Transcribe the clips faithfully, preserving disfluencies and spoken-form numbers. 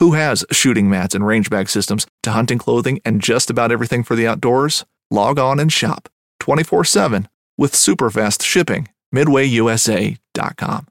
Who has shooting mats and range bag systems to hunting clothing and just about everything for the outdoors? Log on and shop twenty-four seven with super fast shipping. midway U S A dot com.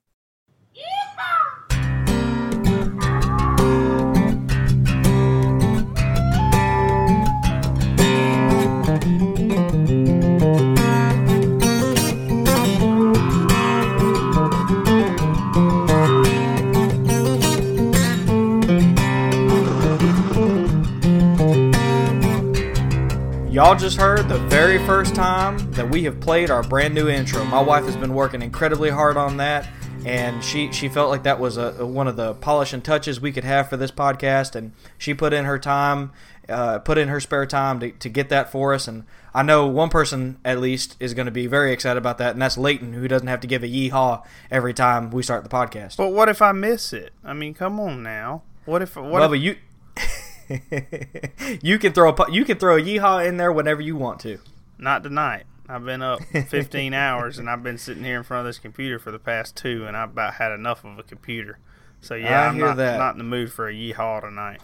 Y'all just heard the very first time that we have played our brand new intro. My wife has been working incredibly hard on that, and she, she felt like that was a, a, one of the polishing touches we could have for this podcast, and she put in her time, uh, put in her spare time to, to get that for us, and I know one person at least is going to be very excited about that, and that's Leighton, who doesn't have to give a yeehaw every time we start the podcast. But what if I miss it? I mean, come on now. What if... What well, if- you... you can throw a, you can throw a yeehaw in there whenever you want to. Not tonight. I've been up fifteen hours, and I've been sitting here in front of this computer for the past two, and I've about had enough of a computer. So, yeah, I I'm not, not in the mood for a yeehaw tonight.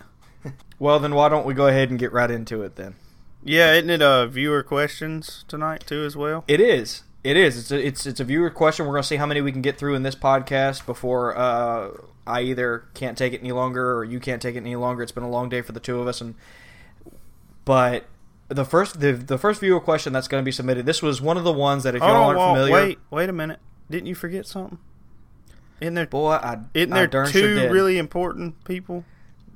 Well, then why don't we go ahead and get right into it then? Yeah, isn't it uh, viewer questions tonight too as well? It is. It is. It's a, it's, it's a viewer question. We're going to see how many we can get through in this podcast before... Uh, I either can't take it any longer or you can't take it any longer. It's been a long day for the two of us. And But the first the, the first viewer question that's going to be submitted, this was one of the ones that if y'all oh, aren't well, familiar... Wait, wait a minute. Didn't you forget something? Isn't there, Boy, I, isn't there I darn two sure really important people?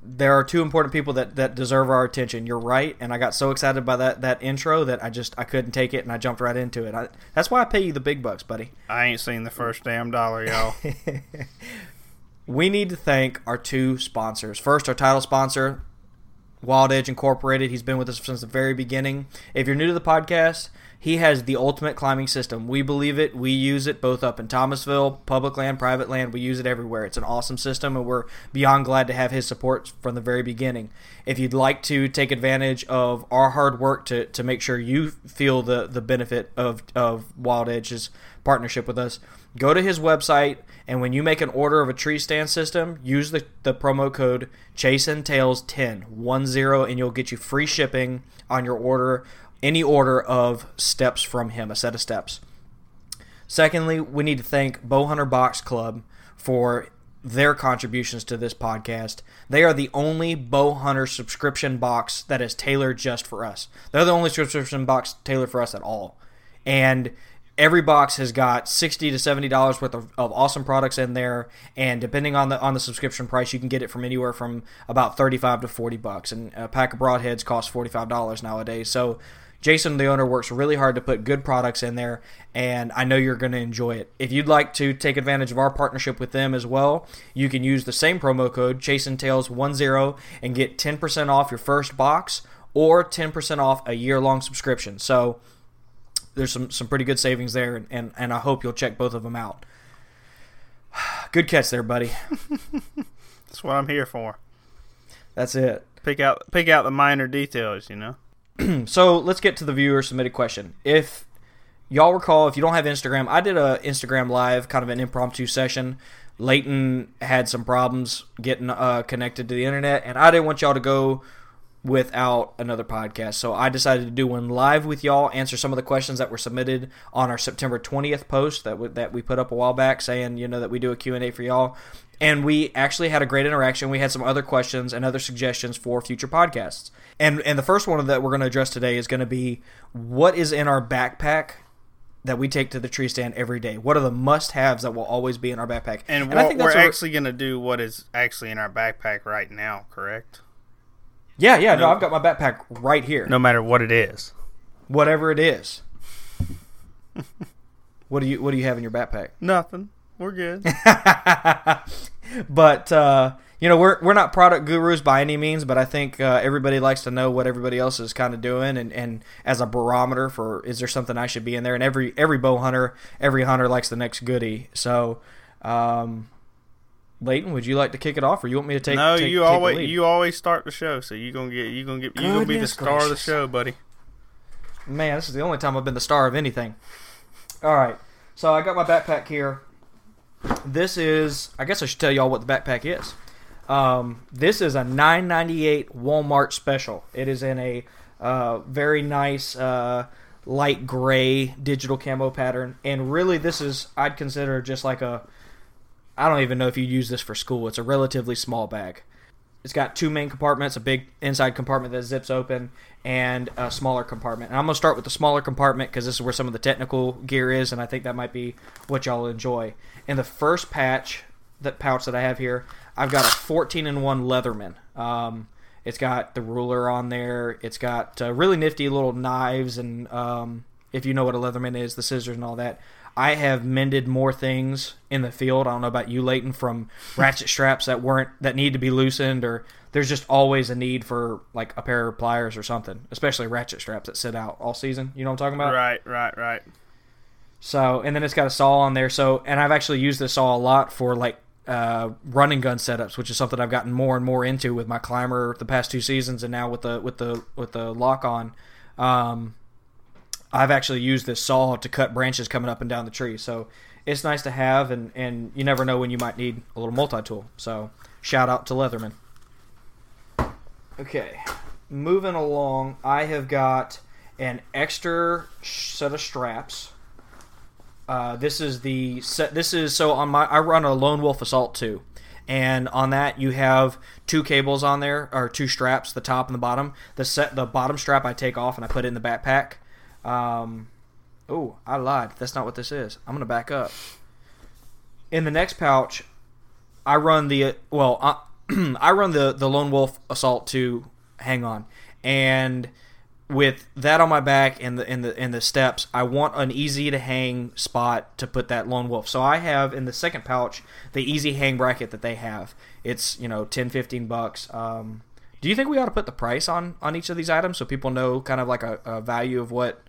There are two important people that, that deserve our attention. You're right, and I got so excited by that, that intro that I just I couldn't take it, and I jumped right into it. I, that's why I pay you the big bucks, buddy. I ain't seen the first damn dollar, y'all. We need to thank our two sponsors. First, our title sponsor, Wild Edge Incorporated. He's been with us since the very beginning. If you're new to the podcast, he has the ultimate climbing system. We believe it. We use it both up in Thomasville, public land, private land. We use it everywhere. It's an awesome system, and we're beyond glad to have his support from the very beginning. If you'd like to take advantage of our hard work to, to make sure you feel the, the benefit of, of Wild Edge's partnership with us, go to his website, and when you make an order of a tree stand system, use the, the promo code Chasin Tails ten ten, and you'll get you free shipping on your order, any order of steps from him, a set of steps. Secondly, we need to thank Bow Hunter Box Club for their contributions to this podcast. They are the only bow hunter subscription box that is tailored just for us. They're the only subscription box tailored for us at all. And every box has got sixty dollars to seventy dollars worth of, of awesome products in there, and depending on the on the subscription price, you can get it from anywhere from about thirty-five to forty bucks. And a pack of broadheads costs forty-five dollars nowadays. So Jason, the owner, works really hard to put good products in there, and I know you're going to enjoy it. If you'd like to take advantage of our partnership with them as well, you can use the same promo code, Chasin Tails ten, and get ten percent off your first box or ten percent off a year-long subscription. So there's some, some pretty good savings there, and, and, and I hope you'll check both of them out. Good catch there, buddy. That's what I'm here for. That's it. Pick out pick out the minor details, you know. So let's get to the viewer submitted question. If y'all recall, if you don't have Instagram, I did a Instagram live, kind of an impromptu session. Leighton had some problems getting uh, connected to the internet, and I didn't want y'all to go without another podcast. So I decided to do one live with y'all, answer some of the questions that were submitted on our September twentieth post that we, that we put up a while back, saying, you know, that we do a Q and A for y'all. And we actually had a great interaction. We had some other questions and other suggestions for future podcasts. And and the first one that we're going to address today is going to be, what is in our backpack that we take to the tree stand every day? What are the must-haves that will always be in our backpack? And, and I think that's we're actually going to do what is actually in our backpack right now, correct? Yeah, yeah. No, no, I've got my backpack right here. No matter what it is. Whatever it is. What do you What do you have in your backpack? Nothing. We're good. But, uh, you know, we're we're not product gurus by any means, but I think uh, everybody likes to know what everybody else is kind of doing, and, and as a barometer for, is there something I should be in there? And every every bow hunter, every hunter likes the next goodie. So, um, Leighton, would you like to kick it off, or you want me to take? No, take, you take always the lead? You always start the show, so you gonna get you gonna get you gonna be the star gracious. of the show, buddy. Man, this is the only time I've been the star of anything. All right, so I got my backpack here. This is, I guess I should tell y'all what the backpack is. Um, this is a nine ninety-eight Walmart special. It is in a uh, very nice uh, light gray digital camo pattern. And really this is, I'd consider just like a, I don't even know if you'd use this for school. It's a relatively small bag. It's got two main compartments, a big inside compartment that zips open, and a smaller compartment. And I'm going to start with the smaller compartment because this is where some of the technical gear is, and I think that might be what y'all enjoy. And the first patch, that pouch that I have here, I've got a fourteen in one Leatherman. Um, it's got the ruler on there. It's got uh, really nifty little knives, and um, if you know what a Leatherman is, the scissors and all that. I have mended more things in the field. I don't know about you, Leighton, from ratchet straps that weren't that need to be loosened, or there's just always a need for like a pair of pliers or something, especially ratchet straps that sit out all season. You know what I'm talking about? Right, right, right. So, and then it's got a saw on there. So, and I've actually used this saw a lot for like uh, running gun setups, which is something I've gotten more and more into with my climber the past two seasons, and now with the with the with the lock on. Um, I've actually used this saw to cut branches coming up and down the tree. So it's nice to have, and, and you never know when you might need a little multi-tool. So shout out to Leatherman. Okay, moving along, I have got an extra set of straps. Uh, this is the set. This is so on my. I run a Lone Wolf Assault two. And on that, you have two cables on there, or two straps, the top and the bottom. The set, the bottom strap I take off and I put it in the backpack. Um, oh, I lied. That's not what this is. I'm going to back up. In the next pouch, I run the, well, I, I run the, the Lone Wolf Assault two hang on. And with that on my back and the, and the, and the steps, I want an easy to hang spot to put that Lone Wolf. So I have in the second pouch, the easy hang bracket that they have. It's, you know, ten, fifteen bucks. Um, do you think we ought to put the price on, on each of these items so people know kind of like a, a value of what,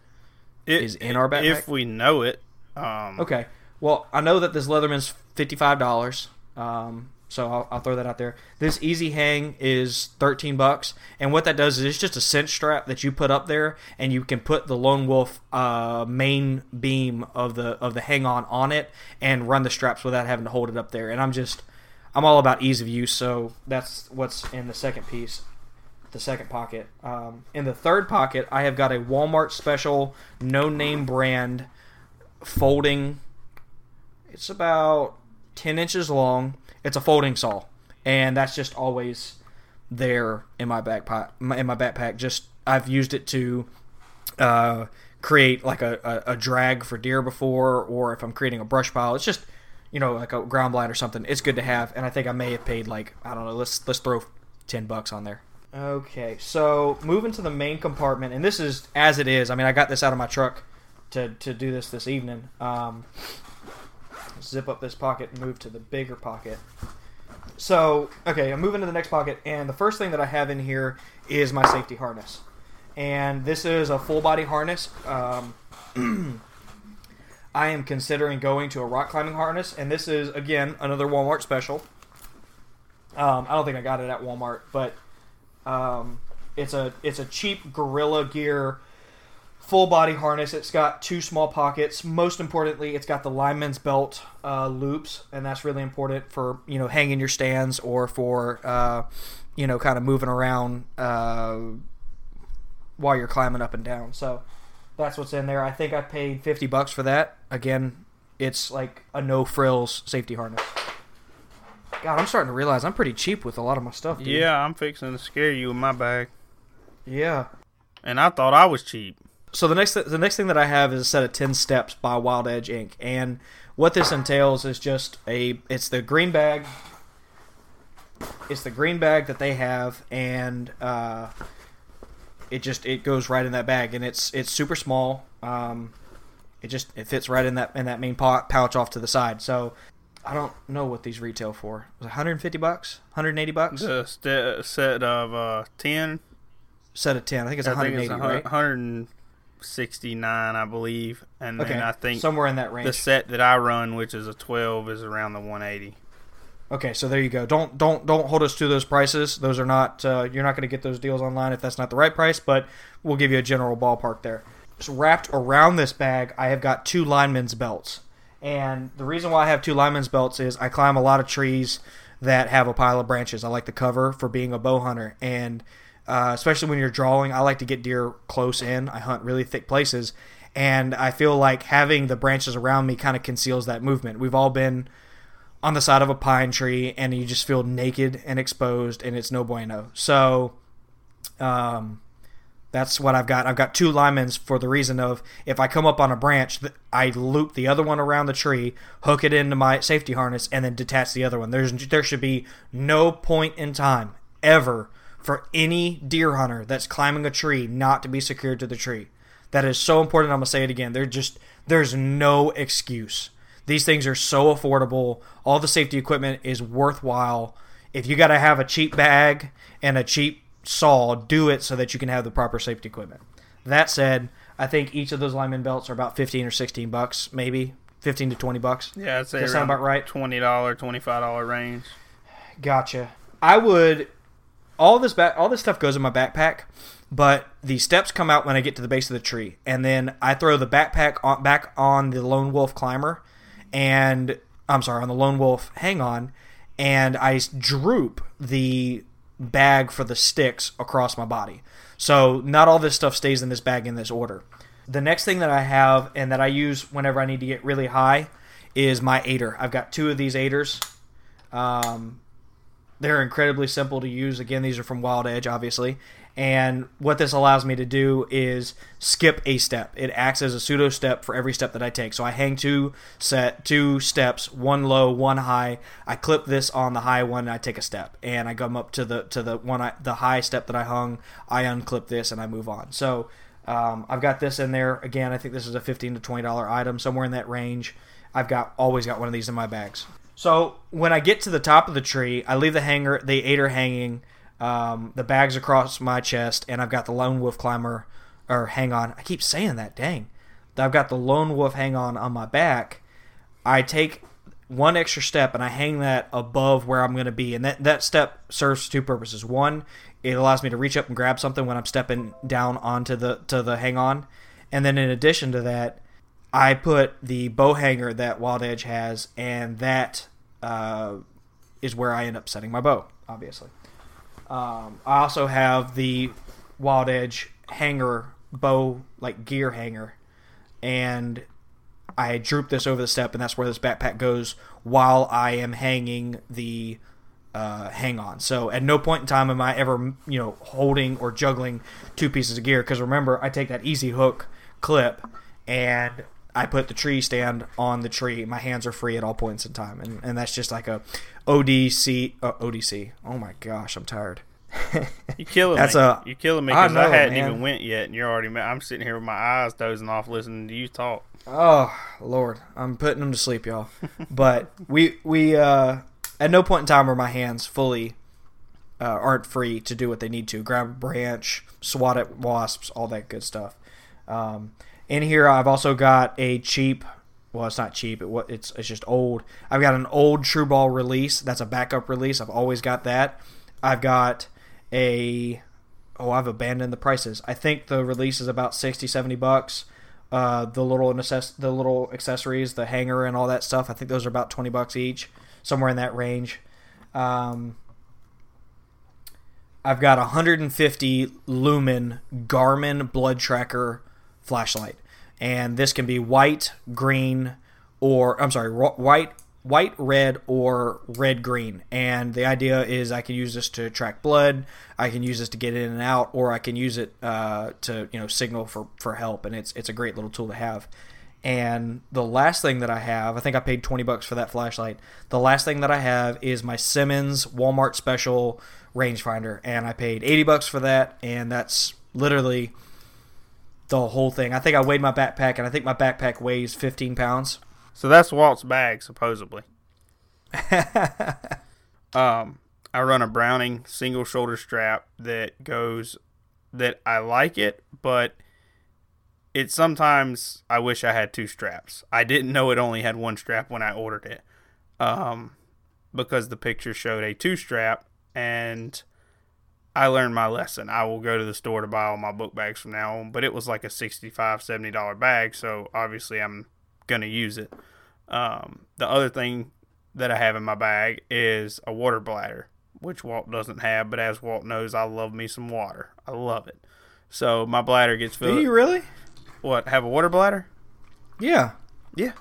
It, is in our backpack? If we know it. Um, okay. Well, I know that this Leatherman's fifty-five dollars, um, so I'll, I'll throw that out there. This Easy Hang is thirteen bucks, and what that does is it's just a cinch strap that you put up there, and you can put the Lone Wolf uh, main beam of the of the hang-on on it and run the straps without having to hold it up there. And I'm just, I'm all about ease of use, so that's what's in the second piece. The second pocket. Um, in the third pocket, I have got a Walmart special, no-name brand, folding. It's about ten inches long. It's a folding saw, and that's just always there in my backpack. In my backpack, just I've used it to uh, create like a, a, a drag for deer before, or if I'm creating a brush pile. It's just, you know, like a ground blind or something. It's good to have, and I think I may have paid like I don't know. Let's let's throw ten bucks on there. Okay, so moving to the main compartment, and this is as it is. I mean, I got this out of my truck to, to do this this evening. Um, zip up this pocket and move to the bigger pocket. So, okay, I'm moving to the next pocket, and the first thing that I have in here is my safety harness. And this is a full-body harness. Um, I am considering going to a rock climbing harness, and this is, again, another Walmart special. Um, I don't think I got it at Walmart, but... Um, It's a it's a cheap Gorilla Gear full body harness. It's got two small pockets. Most importantly, it's got the lineman's belt uh, loops, and that's really important for, you know, hanging your stands or for uh, you know, kind of moving around uh, while you're climbing up and down. So that's what's in there. I think I paid fifty bucks for that. Again, it's like a no frills safety harness. God, I'm starting to realize I'm pretty cheap with a lot of my stuff, dude. Yeah, I'm fixing to scare you with my bag. Yeah. And I thought I was cheap. So the next th- the next thing that I have is a set of ten steps by Wild Edge Incorporated. And what this entails is just a... It's the green bag. It's the green bag that they have. And uh, it just... It goes right in that bag. And it's it's super small. Um, it just... It fits right in that in that main po- pouch off to the side. So... I don't know what these retail for. Was it one hundred fifty bucks? one hundred eighty bucks? A st- set of uh, ten. Set of ten. I think it's I one hundred eighty, think it's one hundred, right? one hundred sixty-nine, I believe. And okay. Then I think somewhere in that range. The set that I run, which is a twelve, is around the one hundred eighty. Okay, so there you go. Don't don't don't hold us to those prices. Those are not. Uh, you're not going to get those deals online if that's not the right price. But we'll give you a general ballpark there. So wrapped around this bag, I have got two lineman's belts. And the reason why I have two lineman's belts is I climb a lot of trees that have a pile of branches. I like the cover for being a bow hunter. And uh, especially when you're drawing, I like to get deer close in. I hunt really thick places. And I feel like having the branches around me kind of conceals that movement. We've all been on the side of a pine tree, and you just feel naked and exposed, and it's no bueno. So um, that's what I've got. I've got two linemen's for the reason of if I come up on a branch, I loop the other one around the tree, hook it into my safety harness, and then detach the other one. There's There should be no point in time ever for any deer hunter that's climbing a tree not to be secured to the tree. That is so important. I'm going to say it again. They're just, there's no excuse. These things are so affordable. All the safety equipment is worthwhile. If you got to have a cheap bag and a cheap saw, do it so that you can have the proper safety equipment. That said, I think each of those lineman belts are about fifteen or sixteen bucks, maybe fifteen to twenty bucks. Yeah, I'd say that sound about right. twenty dollars, twenty-five dollars range. Gotcha. I would all this back all this stuff goes in my backpack, but the steps come out when I get to the base of the tree, and then I throw the backpack on, back on the Lone Wolf climber, and I'm sorry, on the Lone Wolf hang on, and I droop the bag for the sticks across my body. So not all this stuff stays in this bag in this order. The next thing that I have and that I use whenever I need to get really high is my eighter. I've got two of these eighters. Um, they're incredibly simple to use. Again, these are from Wild Edge, obviously. And what this allows me to do is skip a step. It acts as a pseudo step for every step that I take. So I hang two set, two steps, one low, one high. I clip this on the high one, and I take a step, and I come up to the to the one I, the high step that I hung. I unclip this, and I move on. So um, I've got this in there. Again, I think this is a fifteen to twenty dollar item, somewhere in that range. I've got always got one of these in my bags. So when I get to the top of the tree, I leave the hanger, the eighter hanging. Um, the bag's across my chest, and I've got the Lone Wolf climber, or hang on. I keep saying that, dang. I've got the Lone Wolf hang on on my back. I take one extra step, and I hang that above where I'm going to be, and that, that step serves two purposes. One, it allows me to reach up and grab something when I'm stepping down onto the to the hang on, and then in addition to that, I put the bow hanger that Wild Edge has, and that uh, is where I end up setting my bow, obviously. Um, I also have the Wild Edge hanger, bow, like gear hanger, and I droop this over the step, and that's where this backpack goes while I am hanging the uh, hang on. So at no point in time am I ever, you know, holding or juggling two pieces of gear, because remember, I take that easy hook clip, and I put the tree stand on the tree. My hands are free at all points in time. And, and that's just like a O D C. Uh, O D C. Oh, my gosh. I'm tired. You're killing that's me. A, You're killing me because I, I hadn't man. even went yet. And you're already – I'm sitting here with my eyes dozing off listening to you talk. Oh, Lord. I'm putting them to sleep, y'all. But we we uh, at no point in time are my hands fully uh, aren't free to do what they need to. Grab a branch, swat at wasps, all that good stuff. Um In here, I've also got a cheap, well, it's not cheap, it, it's it's just old. I've got an old True Ball release. That's a backup release. I've always got that. I've got a, oh, I've abandoned the prices. I think the release is about sixty, seventy bucks. Uh, the little necess- the little accessories, the hanger and all that stuff, I think those are about twenty bucks each, somewhere in that range. Um, I've got a one hundred fifty lumen Garmin Blood Tracker flashlight. And this can be white, green, or, I'm sorry, white, white, red, or red, green. And the idea is I can use this to track blood, I can use this to get in and out, or I can use it uh, to, you know, signal for, for help. And it's it's a great little tool to have. And the last thing that I have, I think I paid twenty bucks for that flashlight. The last thing that I have is my Simmons Walmart special rangefinder. And I paid eighty bucks for that, and that's literally the whole thing. I think I weighed my backpack, and I think my backpack weighs fifteen pounds. So that's Walt's bag, supposedly. um, I run a Browning single shoulder strap that goes, that I like it, but it sometimes I wish I had two straps. I didn't know it only had one strap when I ordered it, um, because the picture showed a two strap, and I learned my lesson. I will go to the store to buy all my book bags from now on, but it was like a sixty-five, seventy dollar bag, so obviously I'm going to use it. Um, the other thing that I have in my bag is a water bladder, which Walt doesn't have, but as Walt knows, I love me some water. I love it. So my bladder gets filled. Do you really? What, have a water bladder? Yeah. Yeah.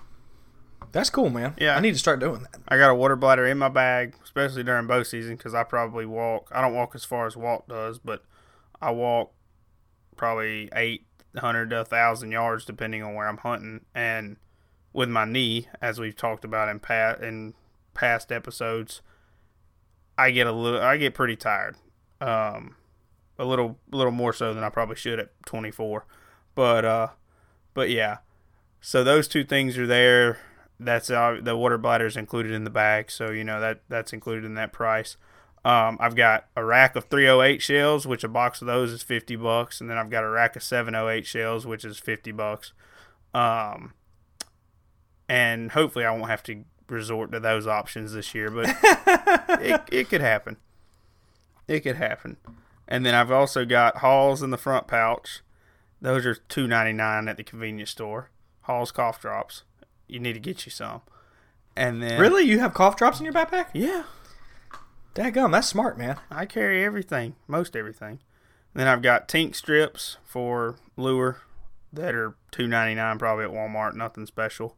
That's cool, man. Yeah. I need to start doing that. I got a water bladder in my bag, especially during bow season, because I probably walk. I don't walk as far as Walt does, but I walk probably eight hundred to one thousand yards, depending on where I'm hunting. And with my knee, as we've talked about in past, in past episodes, I get a little, I get pretty tired. Um, a little, little more so than I probably should at twenty-four. But, uh, but yeah. So those two things are there. That's uh, the water bladder is included in the bag, so you know that that's included in that price. Um, I've got a rack of three oh eight shells, which a box of those is fifty bucks, and then I've got a rack of seven oh eight shells, which is fifty bucks. Um, and hopefully, I won't have to resort to those options this year, but it it could happen. It could happen. And then I've also got Halls in the front pouch. Those are two ninety-nine at the convenience store. Halls cough drops. You need to get you some. And then really? You have cough drops in your backpack? Yeah. Dadgum, that's smart, man. I carry everything. Most everything. Then I've got Tink strips for lure that are two ninety-nine probably at Walmart. Nothing special.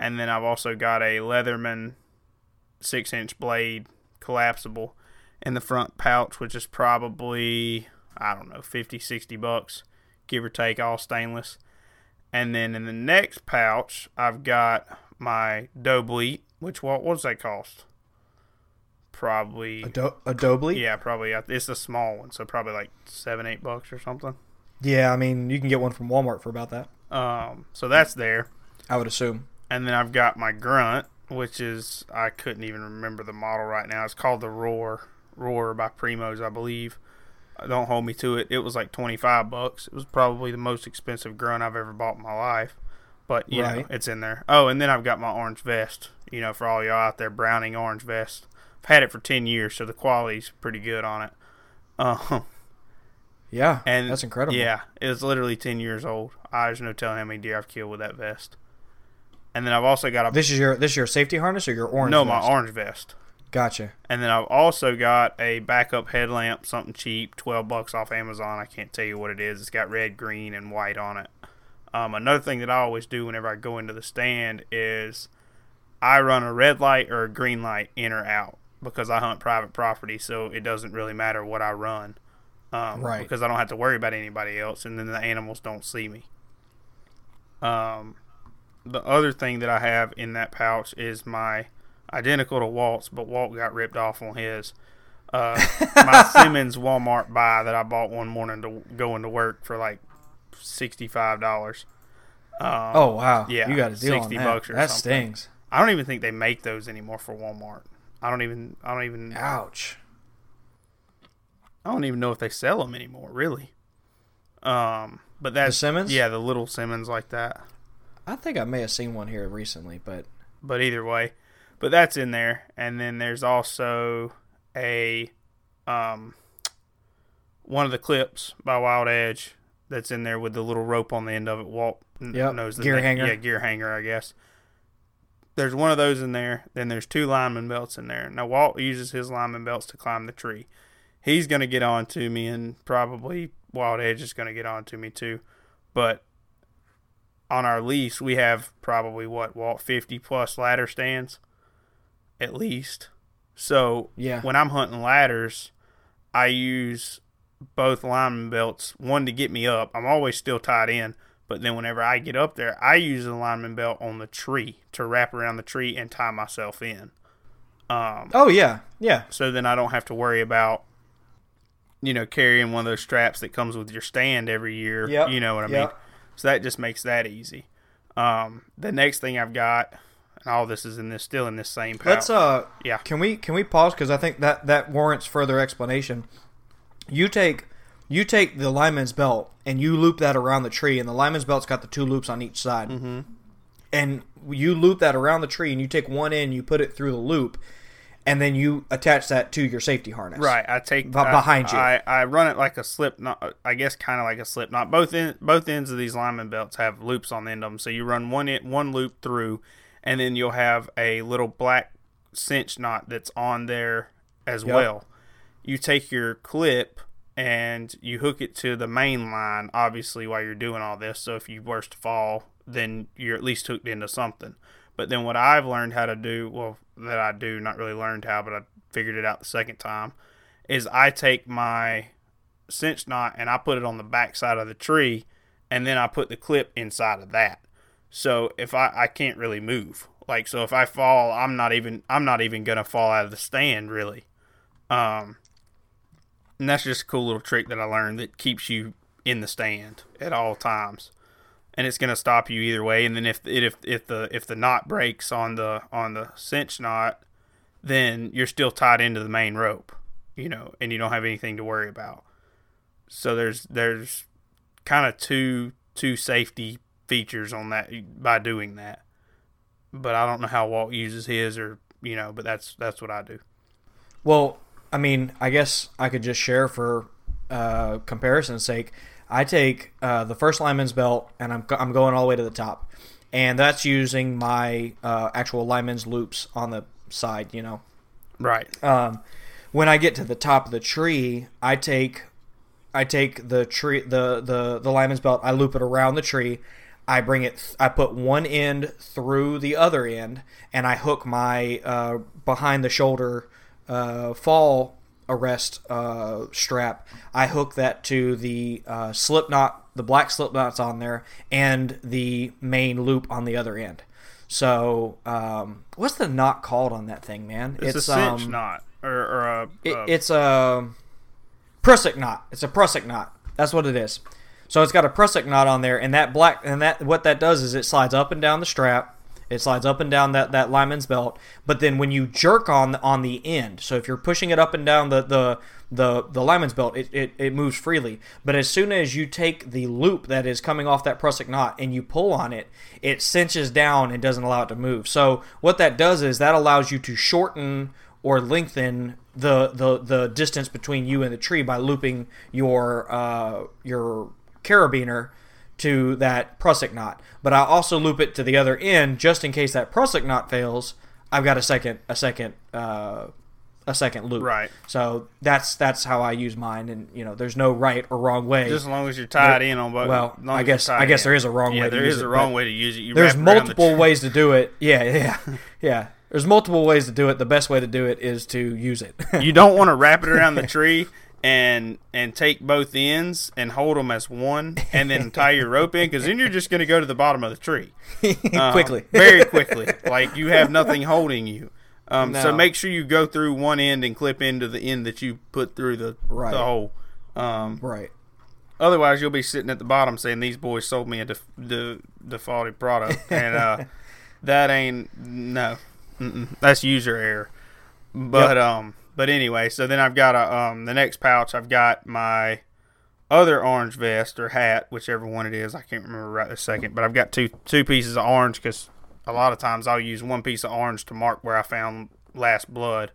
And then I've also got a Leatherman six inch blade collapsible in the front pouch, which is probably, I don't know, fifty, sixty bucks, give or take, all stainless. And then in the next pouch, I've got my doe bleat, which what was that cost? Probably a doe, a doe bleat? Yeah, probably. It's a small one, so probably like seven, eight bucks or something. Yeah, I mean, you can get one from Walmart for about that. Um, so that's there, I would assume. And then I've got my grunt, which is, I couldn't even remember the model right now. It's called the Roar, Roar by Primos, I believe. Don't hold me to it. It was like twenty-five bucks. It was probably the most expensive grunt I've ever bought in my life. But, you right. know, it's in there. Oh, and then I've got my orange vest. You know, for all y'all out there, Browning orange vest. I've had it for ten years, so the quality's pretty good on it. Um, yeah, and that's incredible. Yeah, it was literally ten years old. I there's no telling how many deer I've killed with that vest. And then I've also got a... This is your, this is your safety harness or your orange no, vest? No, my orange vest. Gotcha. And then I've also got a backup headlamp, something cheap, twelve bucks off Amazon. I can't tell you what it is. It's got red, green, and white on it. Um, another thing that I always do whenever I go into the stand is I run a red light or a green light in or out because I hunt private property, so it doesn't really matter what I run. Um, right. Because I don't have to worry about anybody else, and then the animals don't see me. Um, the other thing that I have in that pouch is my... identical to Walt's, but Walt got ripped off on his. Uh, my Simmons Walmart buy that I bought one morning to going to work for like sixty-five dollars. Um, oh, wow. Yeah. You got to deal on that. sixty bucks or something. That stings. I don't even think they make those anymore for Walmart. I don't even, I don't even. Ouch. I don't even know if they sell them anymore, really. Um, but that's. The Simmons? Yeah, the little Simmons like that. I think I may have seen one here recently, but. But either way. But that's in there. And then there's also a, um, one of the clips by Wild Edge that's in there with the little rope on the end of it. Walt yep. knows the gear name. hanger. Yeah, gear hanger, I guess. There's one of those in there. Then there's two lineman belts in there. Now, Walt uses his lineman belts to climb the tree. He's going to get on to me, and probably Wild Edge is going to get on to me too. But on our lease, we have probably, what, Walt, fifty-plus ladder stands at least. So yeah. when I'm hunting ladders, I use both lineman belts, one to get me up. I'm always still tied in. But then whenever I get up there, I use the lineman belt on the tree to wrap around the tree and tie myself in. Um, oh, yeah. Yeah. So then I don't have to worry about, you know, carrying one of those straps that comes with your stand every year. Yep. You know what I yep. mean? So that just makes that easy. Um, the next thing I've got, and all this is in this still in this same pouch. Let's, uh, yeah. Can we can we pause? Because I think that, that warrants further explanation. You take... You take the lineman's belt and you loop that around the tree, and the lineman's belt's got the two loops on each side. Mm-hmm. And you loop that around the tree, and you take one end, you put it through the loop, and then you attach that to your safety harness. Right. I take b- behind I, you. I, I run it like a slip knot. I guess kind of like a slip knot. Both in, both ends of these lineman belts have loops on the end of them, so you run one in, one loop through, and then you'll have a little black cinch knot that's on there as yep. well. You take your clip. And you hook it to the main line, obviously, while you're doing all this. So if you were to fall, then you're at least hooked into something. But then what I've learned how to do, well, that I do, not really learned how, but I figured it out the second time, is I take my cinch knot and I put it on the back side of the tree, and then I put the clip inside of that. So if I, I can't really move. Like, so if I fall, I'm not even, I'm not even going to fall out of the stand, really. Um... And that's just a cool little trick that I learned that keeps you in the stand at all times, and it's going to stop you either way. And then if it if if the if the knot breaks on the on the cinch knot, then you're still tied into the main rope, you know, and you don't have anything to worry about. So there's there's kind of two two safety features on that by doing that. But I don't know how Walt uses his, or you know, but that's that's what I do. Well. I mean, I guess I could just share for uh, comparison's sake. I take uh, the first lineman's belt, and I'm I'm going all the way to the top. And that's using my uh, actual lineman's loops on the side, you know. Right. Um, when I get to the top of the tree, I take I take the tree the, the, the lineman's belt, I loop it around the tree, I bring it th- I put one end through the other end, and I hook my uh, behind the shoulder Uh, fall arrest uh, strap. I hook that to the uh, slip knot, the black slip knots on there, and the main loop on the other end. So, um, what's the knot called on that thing, man? It's, it's a cinch um, knot, or, or a, it, a... it's a prusik knot. It's a prusik knot. That's what it is. So it's got a prusik knot on there, and that black and that what that does is it slides up and down the strap. It slides up and down that, that lineman's belt, but then when you jerk on on the end, so if you're pushing it up and down the the, the, the lineman's belt, it, it, it moves freely. But as soon as you take the loop that is coming off that prusik knot and you pull on it, it cinches down and doesn't allow it to move. So what that does is that allows you to shorten or lengthen the the, the distance between you and the tree by looping your uh, your carabiner to that prusik knot, but I also loop it to the other end just in case that prusik knot fails. I've got a second, a second, uh, a second loop. Right. So that's that's how I use mine, and you know, there's no right or wrong way. Just as long as you're tied there, in on both. Well, I guess I guess in. there is a wrong yeah, way. There to is use a it, wrong way to use it. You there's multiple the ways to do it. Yeah, yeah, yeah. There's multiple ways to do it. The best way to do it is to use it. You don't want to wrap it around the tree. And and take both ends and hold them as one, and then tie your rope in, because then you're just going to go to the bottom of the tree um, quickly, very quickly. Like you have nothing holding you. Um, no. So make sure you go through one end and clip into the end that you put through the, right. the hole. Um, right. Otherwise, you'll be sitting at the bottom saying, "These boys sold me a def- de- defaulted product," and uh, that ain't no. Mm-mm. That's user error. But yep. um. But anyway, so then I've got a, um, the next pouch, I've got my other orange vest or hat, whichever one it is. I can't remember right this second, but I've got two two pieces of orange, because a lot of times I'll use one piece of orange to mark where I found last blood.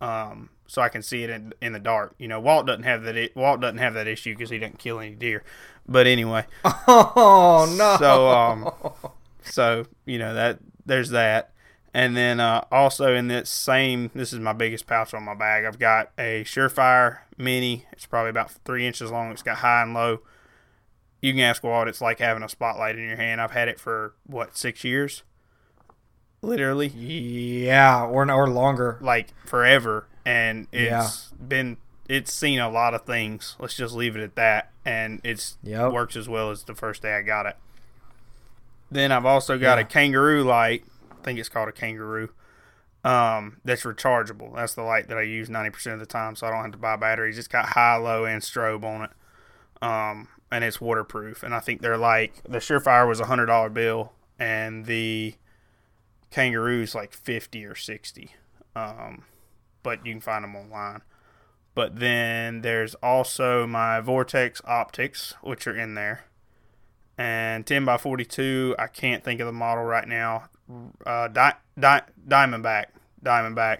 Um, so I can see it in, in the dark. You know, Walt doesn't have that. Walt doesn't have that issue because he doesn't kill any deer. But anyway. Oh no. So um, so you know that there's that, and then uh, also in this same, this is my biggest pouch on my bag. I've got a Surefire Mini. It's probably about three inches long. It's got high and low. You can ask Walt. It's like having a spotlight in your hand. I've had it for what, six years. Literally, yeah, or or longer, like forever, and it's yeah. been it's seen a lot of things. Let's just leave it at that, and it's yep. works as well as the first day I got it. Then I've also got yeah. a Kangaroo Light. I think it's called a Kangaroo. Um, that's rechargeable. That's the light that I use ninety percent of the time, so I don't have to buy batteries. It's got high, low, and strobe on it, um, and it's waterproof. And I think they're like the Surefire was a hundred dollar bill, and the Kangaroo's like fifty or sixty, um, but you can find them online. But then there's also my Vortex optics, which are in there, and ten by forty-two. I can't think of the model right now. Uh, di- di- Diamondback, Diamondback.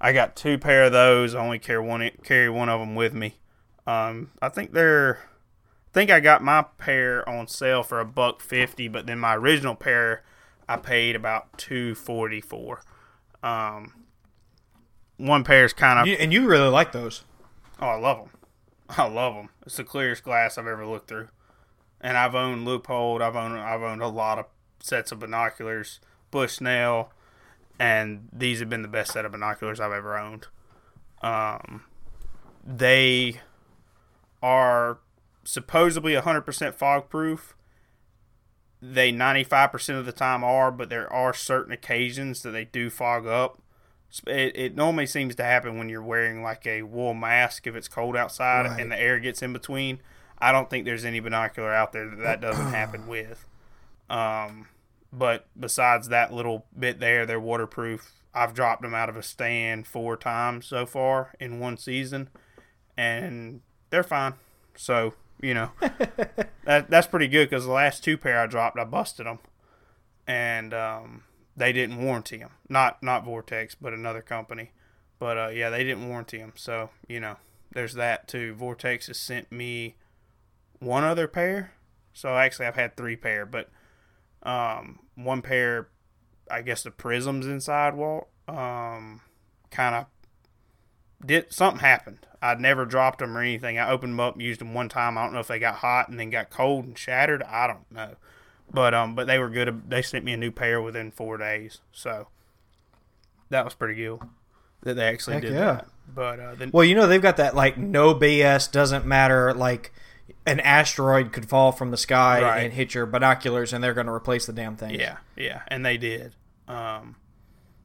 I got two pair of those. I only carry one. Carry one of them with me. Um, I think they're. I think I got my pair on sale for a buck fifty, but then my original pair I paid about two forty for. Um, one pair's kind of... You, and you really like those. Oh, I love them. I love them. It's the clearest glass I've ever looked through. And I've owned Loophole. I've owned I've owned a lot of sets of binoculars, Bushnell, and these have been the best set of binoculars I've ever owned. Um, they are supposedly one hundred percent fog-proof. They ninety-five percent of the time are, but there are certain occasions that they do fog up. It, it normally seems to happen when you're wearing like a wool mask if it's cold outside right. and the air gets in between. I don't think there's any binocular out there that that doesn't happen with. Um, but besides that little bit there, they're waterproof. I've dropped them out of a stand four times so far in one season, and they're fine. So... You know, that that's pretty good because the last two pair I dropped, I busted them, and um, they didn't warranty them. Not not Vortex, but another company. But uh, yeah, they didn't warranty them. So you know, there's that too. Vortex has sent me one other pair. So actually, I've had three pair, but um, one pair, I guess the prisms inside Walt, um, kind of did something happened. I'd never dropped them or anything. I opened them up and used them one time. I don't know if they got hot and then got cold and shattered. I don't know. But um, but they were good. They sent me a new pair within four days. So that was pretty cool that they actually Heck did yeah. that. But, uh, then- well, you know, they've got that, like, no B S, doesn't matter, like, an asteroid could fall from the sky right. and hit your binoculars and they're going to replace the damn thing. Yeah, yeah, and they did. Um,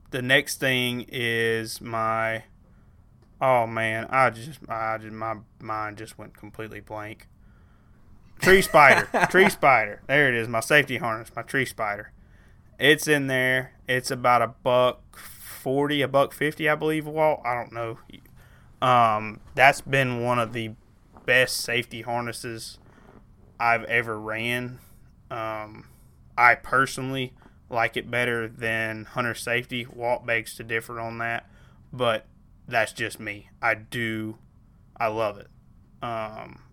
the next thing is my... Oh man, I just, I just, my mind just went completely blank. Tree Spider, Tree Spider. There it is. My safety harness, my Tree Spider. It's in there. It's about a buck forty, a buck fifty, I believe. Walt, I don't know. Um, that's been one of the best safety harnesses I've ever ran. Um, I personally like it better than Hunter Safety. Walt begs to differ on that, but. That's just me. I do. I love it. Um,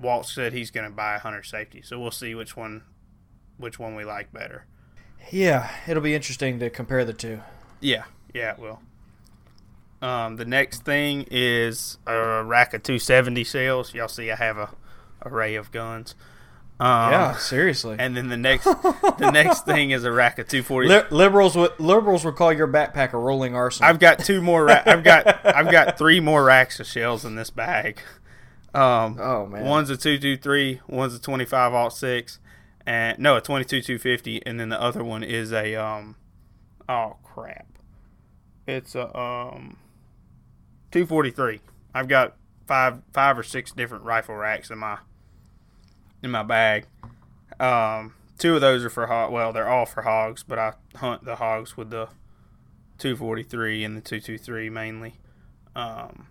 Walt said he's going to buy a Hunter Safety, so we'll see which one, which one we like better. Yeah, it'll be interesting to compare the two. Yeah, yeah, it will. Um, the next thing is a rack of two seventy shells. Y'all see, I have a array of guns. Um, yeah, seriously. And then the next, the next thing is a rack of two forty. Li- liberals would liberals would call your backpack a rolling arsenal. I've got two more. Ra- I've got I've got three more racks of shells in this bag. Um, oh man, one's a two twenty-three, one's a twenty-five aught six, and no, a twenty-two two fifty, and then the other one is a um, oh crap, it's a um, two forty-three. I've got five five or six different rifle racks in my. in my bag. Um, two of those are for hog. Well, they're all for hogs, but I hunt the hogs with the two forty-three and the two twenty-three mainly. Um,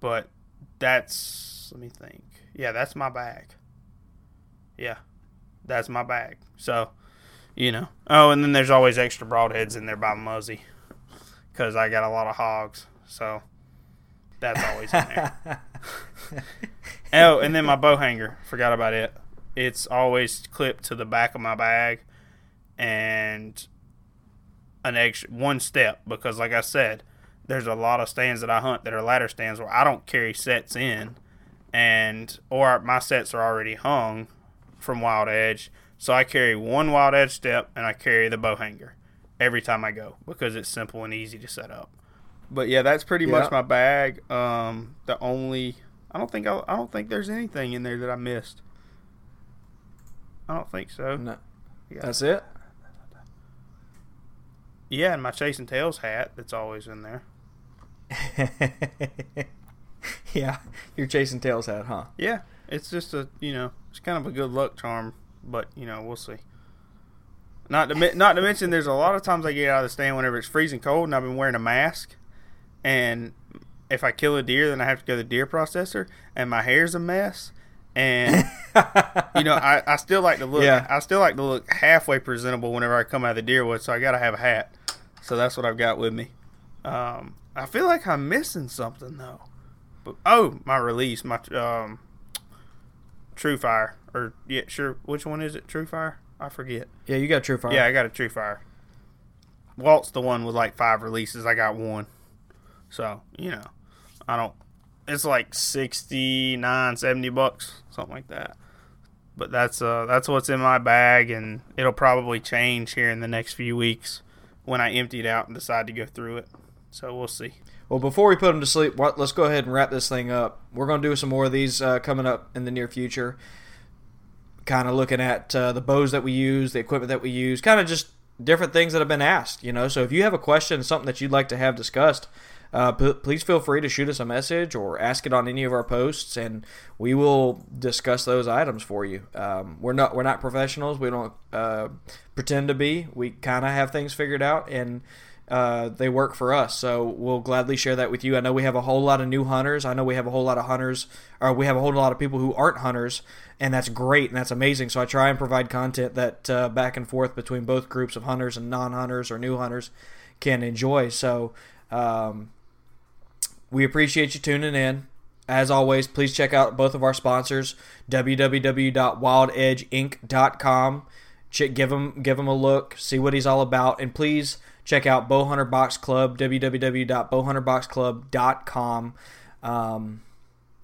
but that's, let me think. Yeah, that's my bag. Yeah, that's my bag. So, you know. Oh, and then there's always extra broadheads in there by Muzzy because I got a lot of hogs. So, That's always in there. Oh, and then my bow hanger. Forgot about it. It's always clipped to the back of my bag, and an extra one step, because like I said, there's a lot of stands that I hunt that are ladder stands where I don't carry sets in, and or my sets are already hung from Wild Edge. So I carry one Wild Edge step, and I carry the bow hanger every time I go, because it's simple and easy to set up. But yeah, that's pretty yeah. much my bag. Um, the only I don't think I, I don't think there's anything in there that I missed. I don't think so. No. Yeah. That's it? Yeah, and my Chase and Tails hat that's always in there. Yeah, your Chase and Tails hat, huh? Yeah, it's just a, you know, it's kind of a good luck charm, but, you know, we'll see. Not to, not to mention, there's a lot of times I get out of the stand whenever it's freezing cold and I've been wearing a mask, and if I kill a deer, then I have to go to the deer processor, and my hair's a mess. And you know, I, I still like to look. Yeah. I still like to look halfway presentable whenever I come out of the deer woods. So I gotta have a hat. So that's what I've got with me. Um, I feel like I'm missing something though. But oh, my release, my um, True Fire or yeah, sure. Which one is it? True Fire? I forget. Yeah, you got True Fire. Yeah, I got a True Fire. Walt's the one with like five releases. I got one. So you know, I don't. It's like sixty-nine, seventy bucks, something like that. But that's uh, that's what's in my bag, and it'll probably change here in the next few weeks when I empty it out and decide to go through it. So we'll see. Well, before we put them to sleep, let's go ahead and wrap this thing up. We're going to do some more of these uh, coming up in the near future, kind of looking at uh, the bows that we use, the equipment that we use, kind of just different things that have been asked, you know. So if you have a question, something that you'd like to have discussed, Uh, p- please feel free to shoot us a message or ask it on any of our posts, and we will discuss those items for you. Um, we're not we're not professionals. We don't uh, pretend to be. We kind of have things figured out, and uh, they work for us. So we'll gladly share that with you. I know we have a whole lot of new hunters. I know we have a whole lot of hunters, or we have a whole lot of people who aren't hunters, and that's great and that's amazing. So I try and provide content that uh, back and forth between both groups of hunters and non-hunters or new hunters can enjoy. So. Um, We appreciate you tuning in. As always, please check out both of our sponsors, w w w dot wild edge inc dot com. Give them, give them a look, see what he's all about, and please check out Bow Hunter Box Club, w w w dot bow hunter box club dot com. Um,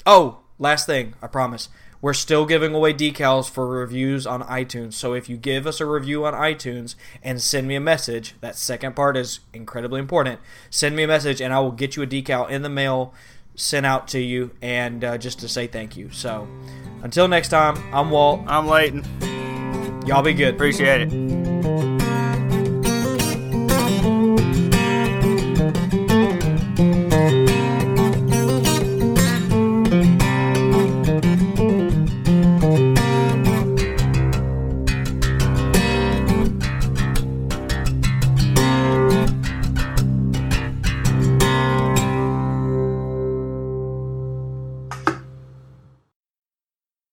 oh, last thing, I promise. We're still giving away decals for reviews on iTunes, so if you give us a review on iTunes and send me a message, that second part is incredibly important, send me a message and I will get you a decal in the mail sent out to you, and uh, just to say thank you. So until next time, I'm Walt. I'm Layton. Y'all be good. Appreciate it.